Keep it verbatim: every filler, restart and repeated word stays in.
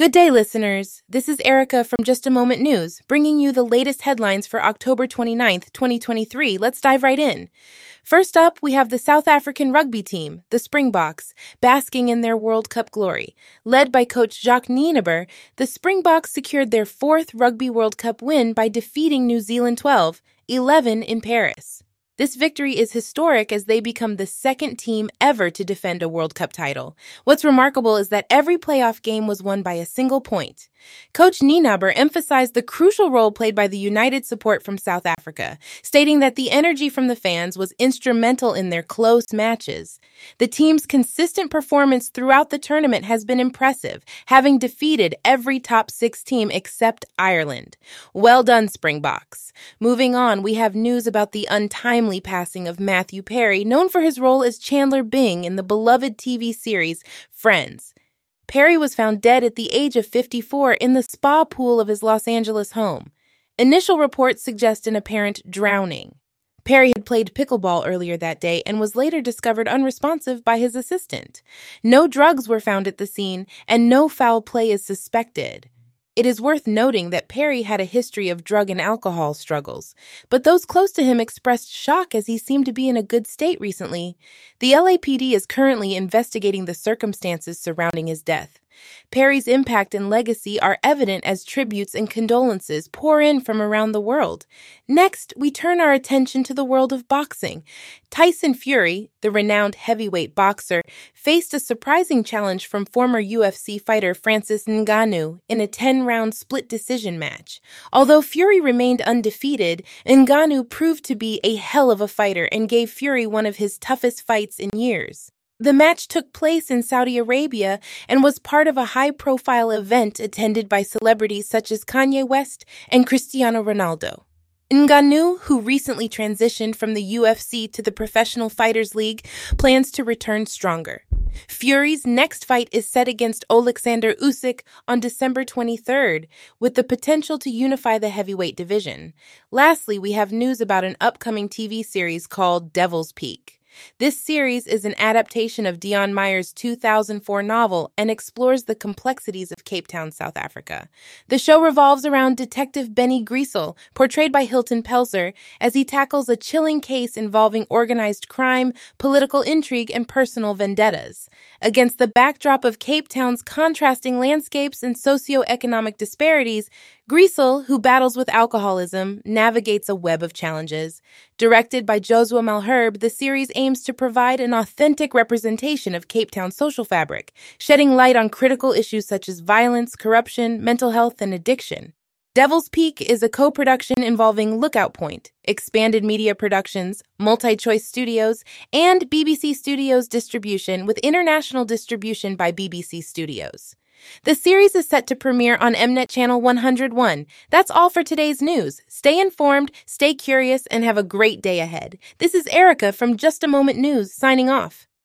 Good day, listeners. This is Erica from Just a Moment News, bringing you the latest headlines for October twenty-ninth, twenty twenty-three. Let's dive right in. First up, we have the South African rugby team, the Springboks, basking in their World Cup glory. Led by coach Jacques Nienaber, the Springboks secured their fourth Rugby World Cup win by defeating New Zealand twelve eleven in Paris. This victory is historic as they become the second team ever to defend a World Cup title. What's remarkable is that every playoff game was won by a single point. Coach Nienaber emphasized the crucial role played by the united support from South Africa, stating that the energy from the fans was instrumental in their close matches. The team's consistent performance throughout the tournament has been impressive, having defeated every top six team except Ireland. Well done, Springboks. Moving on, we have news about the untimely passing of Matthew Perry, known for his role as Chandler Bing in the beloved T V series Friends. Perry was found dead at the age of fifty-four in the spa pool of his Los Angeles home. Initial reports suggest an apparent drowning. Perry had played pickleball earlier that day and was later discovered unresponsive by his assistant. No drugs were found at the scene, and no foul play is suspected. It is worth noting that Perry had a history of drug and alcohol struggles, but those close to him expressed shock as he seemed to be in a good state recently. The L A P D is currently investigating the circumstances surrounding his death. Perry's impact and legacy are evident as tributes and condolences pour in from around the world. Next, we turn our attention to the world of boxing. Tyson Fury, the renowned heavyweight boxer, faced a surprising challenge from former U F C fighter Francis Ngannou in a ten-round split decision match. Although Fury remained undefeated, Ngannou proved to be a hell of a fighter and gave Fury one of his toughest fights in years. The match took place in Saudi Arabia and was part of a high-profile event attended by celebrities such as Kanye West and Cristiano Ronaldo. Ngannou, who recently transitioned from the U F C to the Professional Fighters League, plans to return stronger. Fury's next fight is set against Oleksandr Usyk on December twenty-third, with the potential to unify the heavyweight division. Lastly, we have news about an upcoming T V series called Devil's Peak. This series is an adaptation of Dion Meyer's two thousand four novel and explores the complexities of Cape Town, South Africa. The show revolves around Detective Benny Griesel, portrayed by Hilton Pelzer, as he tackles a chilling case involving organized crime, political intrigue, and personal vendettas. Against the backdrop of Cape Town's contrasting landscapes and socioeconomic disparities, Griesel, who battles with alcoholism, navigates a web of challenges. Directed by Jozua Malherbe, the series aims to provide an authentic representation of Cape Town's social fabric, shedding light on critical issues such as violence, corruption, mental health, and addiction. Devil's Peak is a co-production involving Lookout Point, Expanded Media Productions, MultiChoice Studios, and B B C Studios Distribution, with international distribution by B B C Studios. The series is set to premiere on MNet Channel one hundred one. That's all for today's news. Stay informed, stay curious, and have a great day ahead. This is Erica from Just a Moment News, signing off.